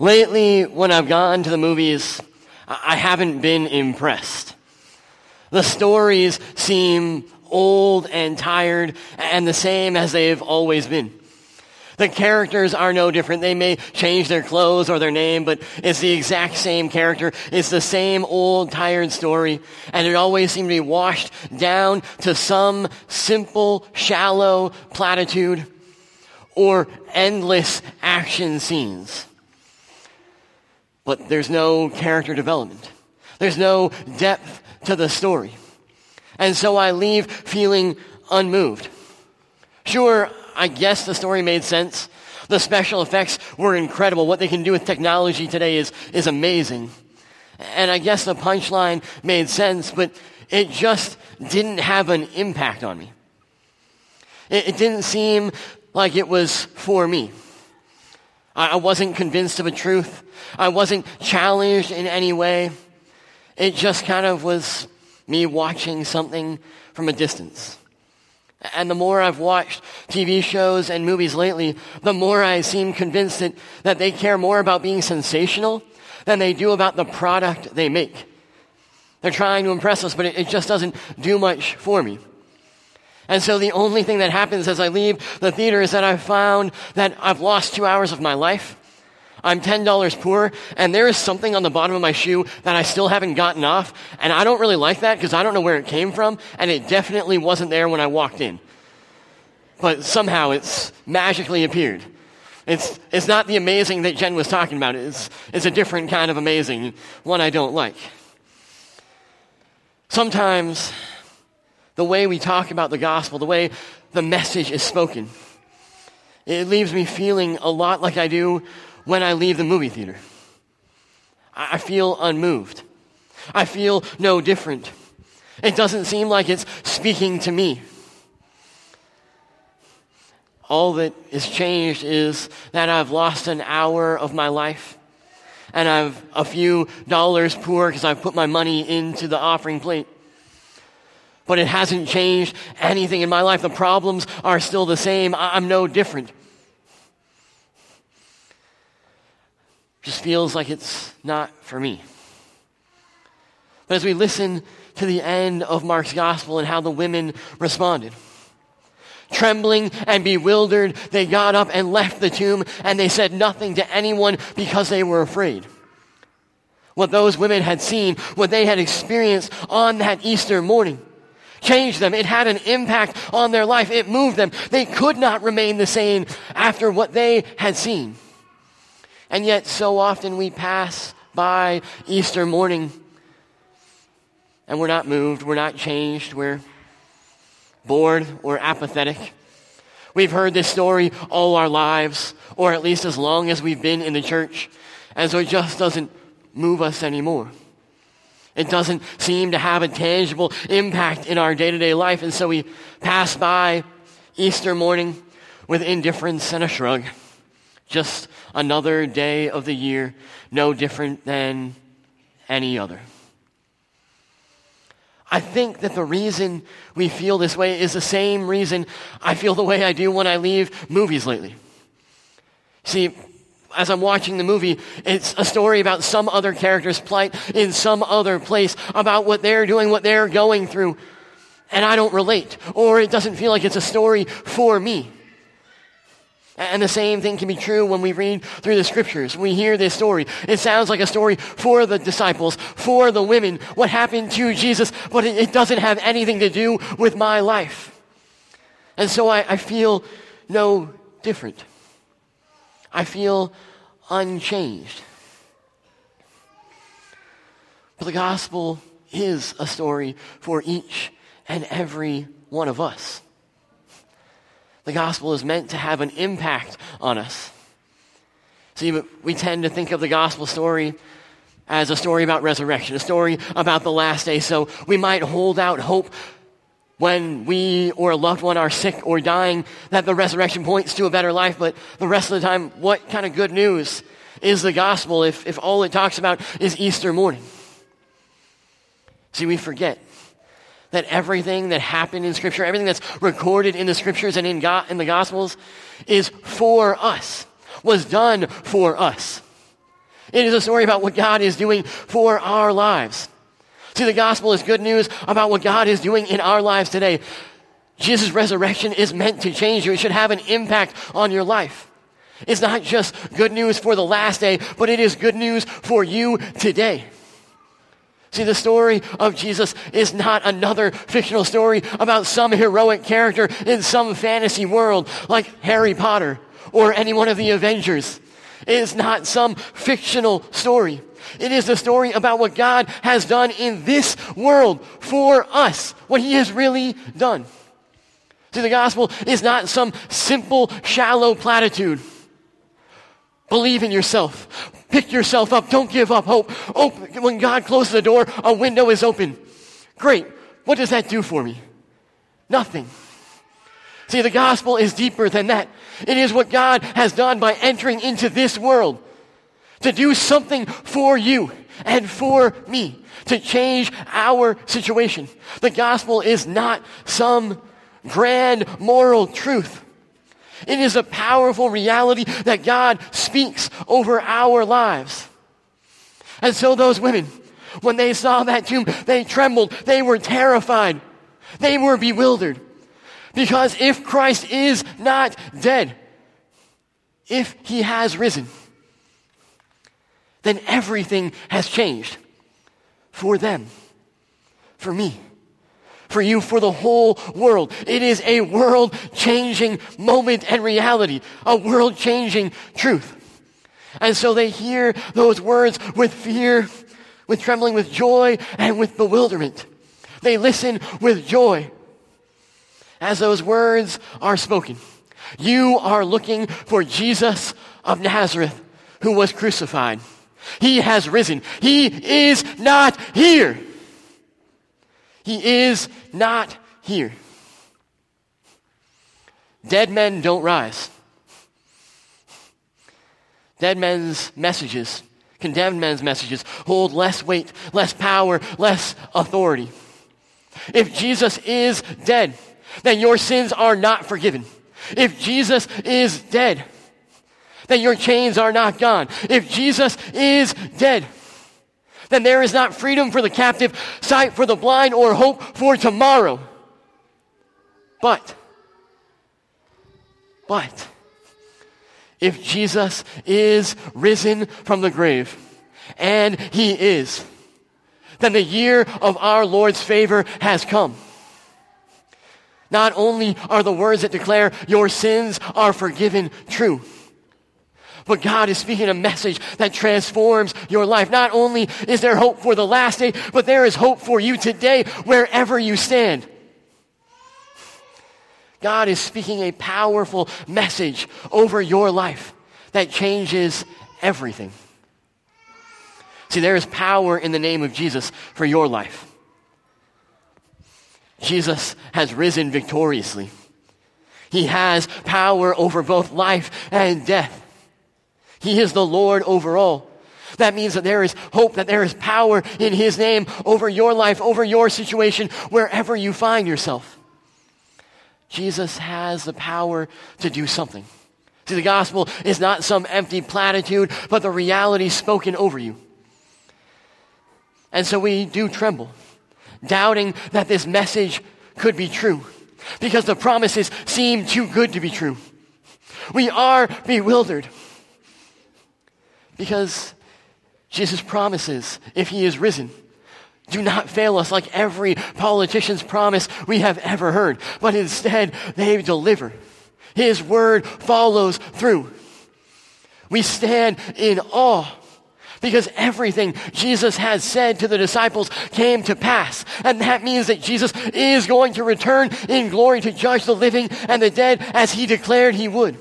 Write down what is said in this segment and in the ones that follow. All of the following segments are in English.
Lately, when I've gone to the movies, I haven't been impressed. The stories seem old and tired and the same as they've always been. The characters are no different. They may change their clothes or their name, but it's the exact same character. It's the same old, tired story, and it always seemed to be washed down to some simple, shallow platitude or endless action scenes. But there's no character development. There's no depth to the story. And so I leave feeling unmoved. Sure, I guess the story made sense. The special effects were incredible. What they can do with technology today is amazing. And I guess the punchline made sense, but it just didn't have an impact on me. It didn't seem like it was for me. I wasn't convinced of a truth. I wasn't challenged in any way. It just kind of was me watching something from a distance. And the more I've watched TV shows and movies lately, the more I seem convinced that they care more about being sensational than they do about the product they make. They're trying to impress us, but it just doesn't do much for me. And so the only thing that happens as I leave the theater is that I've found that I've lost 2 hours of my life. I'm $10 poor, and there is something on the bottom of my shoe that I still haven't gotten off, and I don't really like that because I don't know where it came from, and it definitely wasn't there when I walked in. But somehow it's magically appeared. It's not the amazing that Jen was talking about. It's a different kind of amazing, one I don't like. Sometimes the way we talk about the gospel, the way the message is spoken, it leaves me feeling a lot like I do when I leave the movie theater. I feel unmoved. I feel no different. It doesn't seem like it's speaking to me. All that is changed is that I've lost an hour of my life, and I've a few dollars poor because I've put my money into the offering plate. But it hasn't changed anything in my life. The problems are still the same. I'm no different. Just feels like it's not for me. But as we listen to the end of Mark's gospel and how the women responded, trembling and bewildered, they got up and left the tomb, and they said nothing to anyone because they were afraid. What those women had seen, what they had experienced on that Easter morning, changed them. It had an impact on their life. It moved them. They could not remain the same after what they had seen. And yet so often we pass by Easter morning and we're not moved, we're not changed, we're bored or apathetic. We've heard this story all our lives, or at least as long as we've been in the church, and so it just doesn't move us anymore. It doesn't seem to have a tangible impact in our day-to-day life, and so we pass by Easter morning with indifference and a shrug. Just another day of the year, no different than any other. I think that the reason we feel this way is the same reason I feel the way I do when I leave movies lately. See, as I'm watching the movie, it's a story about some other character's plight in some other place, about what they're doing, what they're going through, and I don't relate, or it doesn't feel like it's a story for me. And the same thing can be true when we read through the scriptures. We hear this story. It sounds like a story for the disciples, for the women, what happened to Jesus, but it doesn't have anything to do with my life. And so I feel no different. I feel unchanged. But the gospel is a story for each and every one of us. The gospel is meant to have an impact on us. See, but we tend to think of the gospel story as a story about resurrection, a story about the last day, so we might hold out hope when we or a loved one are sick or dying that the resurrection points to a better life, but the rest of the time, what kind of good news is the gospel if all it talks about is Easter morning? See, we forget that everything that happened in Scripture, everything that's recorded in the Scriptures and in the Gospels is for us, was done for us. It is a story about what God is doing for our lives. See, the gospel is good news about what God is doing in our lives today. Jesus' resurrection is meant to change you. It should have an impact on your life. It's not just good news for the last day, but it is good news for you today. See, the story of Jesus is not another fictional story about some heroic character in some fantasy world like Harry Potter or any one of the Avengers. It is not some fictional story. It is the story about what God has done in this world for us, what he has really done. See, the gospel is not some simple, shallow platitude. Believe in yourself. Pick yourself up. Don't give up hope. Open. When God closes the door, a window is open. Great. What does that do for me? Nothing. See, the gospel is deeper than that. It is what God has done by entering into this world to do something for you and for me, to change our situation. The gospel is not some grand moral truth. It is a powerful reality that God speaks over our lives. And so those women, when they saw that tomb, they trembled. They were terrified. They were bewildered. Because if Christ is not dead, if he has risen, then everything has changed for them, for me, for you, for the whole world. It is a world-changing moment and reality, a world-changing truth. And so they hear those words with fear, with trembling, with joy, and with bewilderment. They listen with joy as those words are spoken. You are looking for Jesus of Nazareth, who was crucified. He has risen. He is not here. He is not here. Dead men don't rise. Dead men's messages, condemned men's messages, hold less weight, less power, less authority. If Jesus is dead, then your sins are not forgiven. If Jesus is dead, then your chains are not gone. If Jesus is dead, then there is not freedom for the captive, sight for the blind, or hope for tomorrow. But, if Jesus is risen from the grave, and he is, then the year of our Lord's favor has come. Not only are the words that declare your sins are forgiven true, but God is speaking a message that transforms your life. Not only is there hope for the last day, but there is hope for you today, wherever you stand. God is speaking a powerful message over your life that changes everything. See, there is power in the name of Jesus for your life. Jesus has risen victoriously. He has power over both life and death. He is the Lord over all. That means that there is hope, that there is power in his name over your life, over your situation, wherever you find yourself. Jesus has the power to do something. See, the gospel is not some empty platitude, but the reality spoken over you. And so we do tremble, doubting that this message could be true, because the promises seem too good to be true. We are bewildered, because Jesus promises, if he is risen, do not fail us like every politician's promise we have ever heard. But instead, they deliver. His word follows through. We stand in awe because everything Jesus has said to the disciples came to pass. And that means that Jesus is going to return in glory to judge the living and the dead as he declared he would.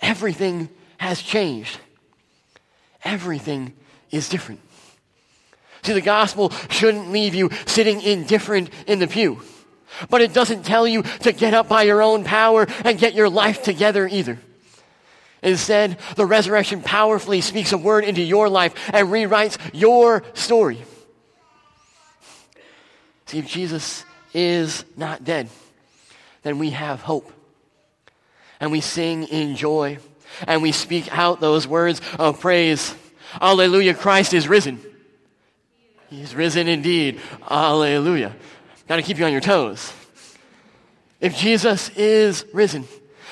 Everything has changed. Everything is different. See, the gospel shouldn't leave you sitting indifferent in the pew. But it doesn't tell you to get up by your own power and get your life together either. Instead, the resurrection powerfully speaks a word into your life and rewrites your story. See, if Jesus is not dead, then we have hope. And we sing in joy. And we speak out those words of praise Hallelujah, Christ is risen. He's risen indeed. Hallelujah. Got to keep you on your toes. If Jesus is risen,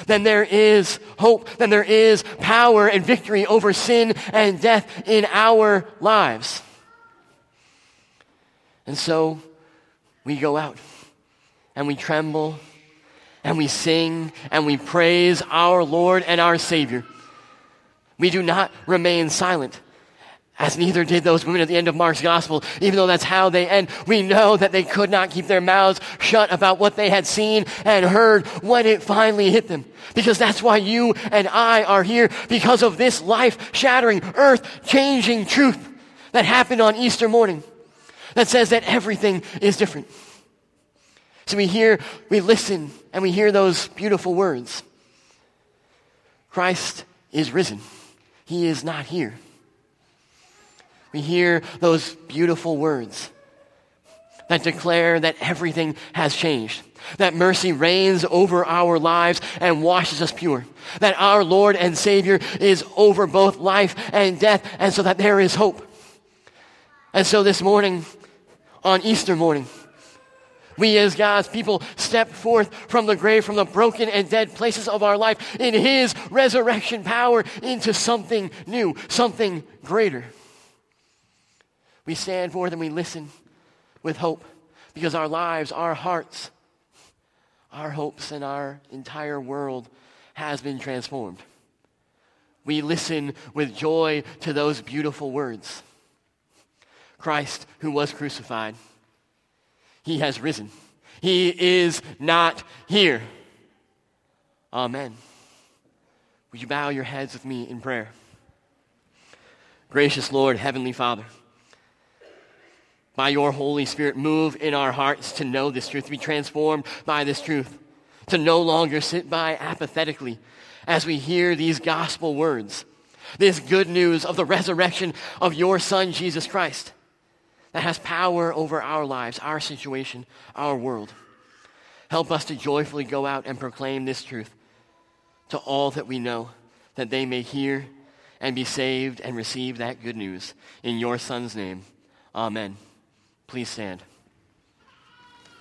then there is hope, then there is power and victory over sin and death in our lives. And so we go out and we tremble and we sing and we praise our Lord and our Savior. We do not remain silent, as neither did those women at the end of Mark's gospel, even though that's how they end. We know that they could not keep their mouths shut about what they had seen and heard when it finally hit them. Because that's why you and I are here, because of this life-shattering, earth-changing truth that happened on Easter morning that says that everything is different. So we hear, we listen, and we hear those beautiful words. Christ is risen. He is not here. We hear those beautiful words that declare that everything has changed, that mercy reigns over our lives and washes us pure, that our Lord and Savior is over both life and death, and so that there is hope. And so this morning, on Easter morning, we as God's people step forth from the grave, from the broken and dead places of our life in His resurrection power into something new, something greater. We stand forth and we listen with hope because our lives, our hearts, our hopes, and our entire world has been transformed. We listen with joy to those beautiful words. Christ, who was crucified, He has risen. He is not here. Amen. Would you bow your heads with me in prayer? Gracious Lord, Heavenly Father, by your Holy Spirit, move in our hearts to know this truth, to be transformed by this truth, to no longer sit by apathetically as we hear these gospel words, this good news of the resurrection of your Son, Jesus Christ, that has power over our lives, our situation, our world. Help us to joyfully go out and proclaim this truth to all that we know, that they may hear and be saved and receive that good news. In your Son's name, amen. Please stand.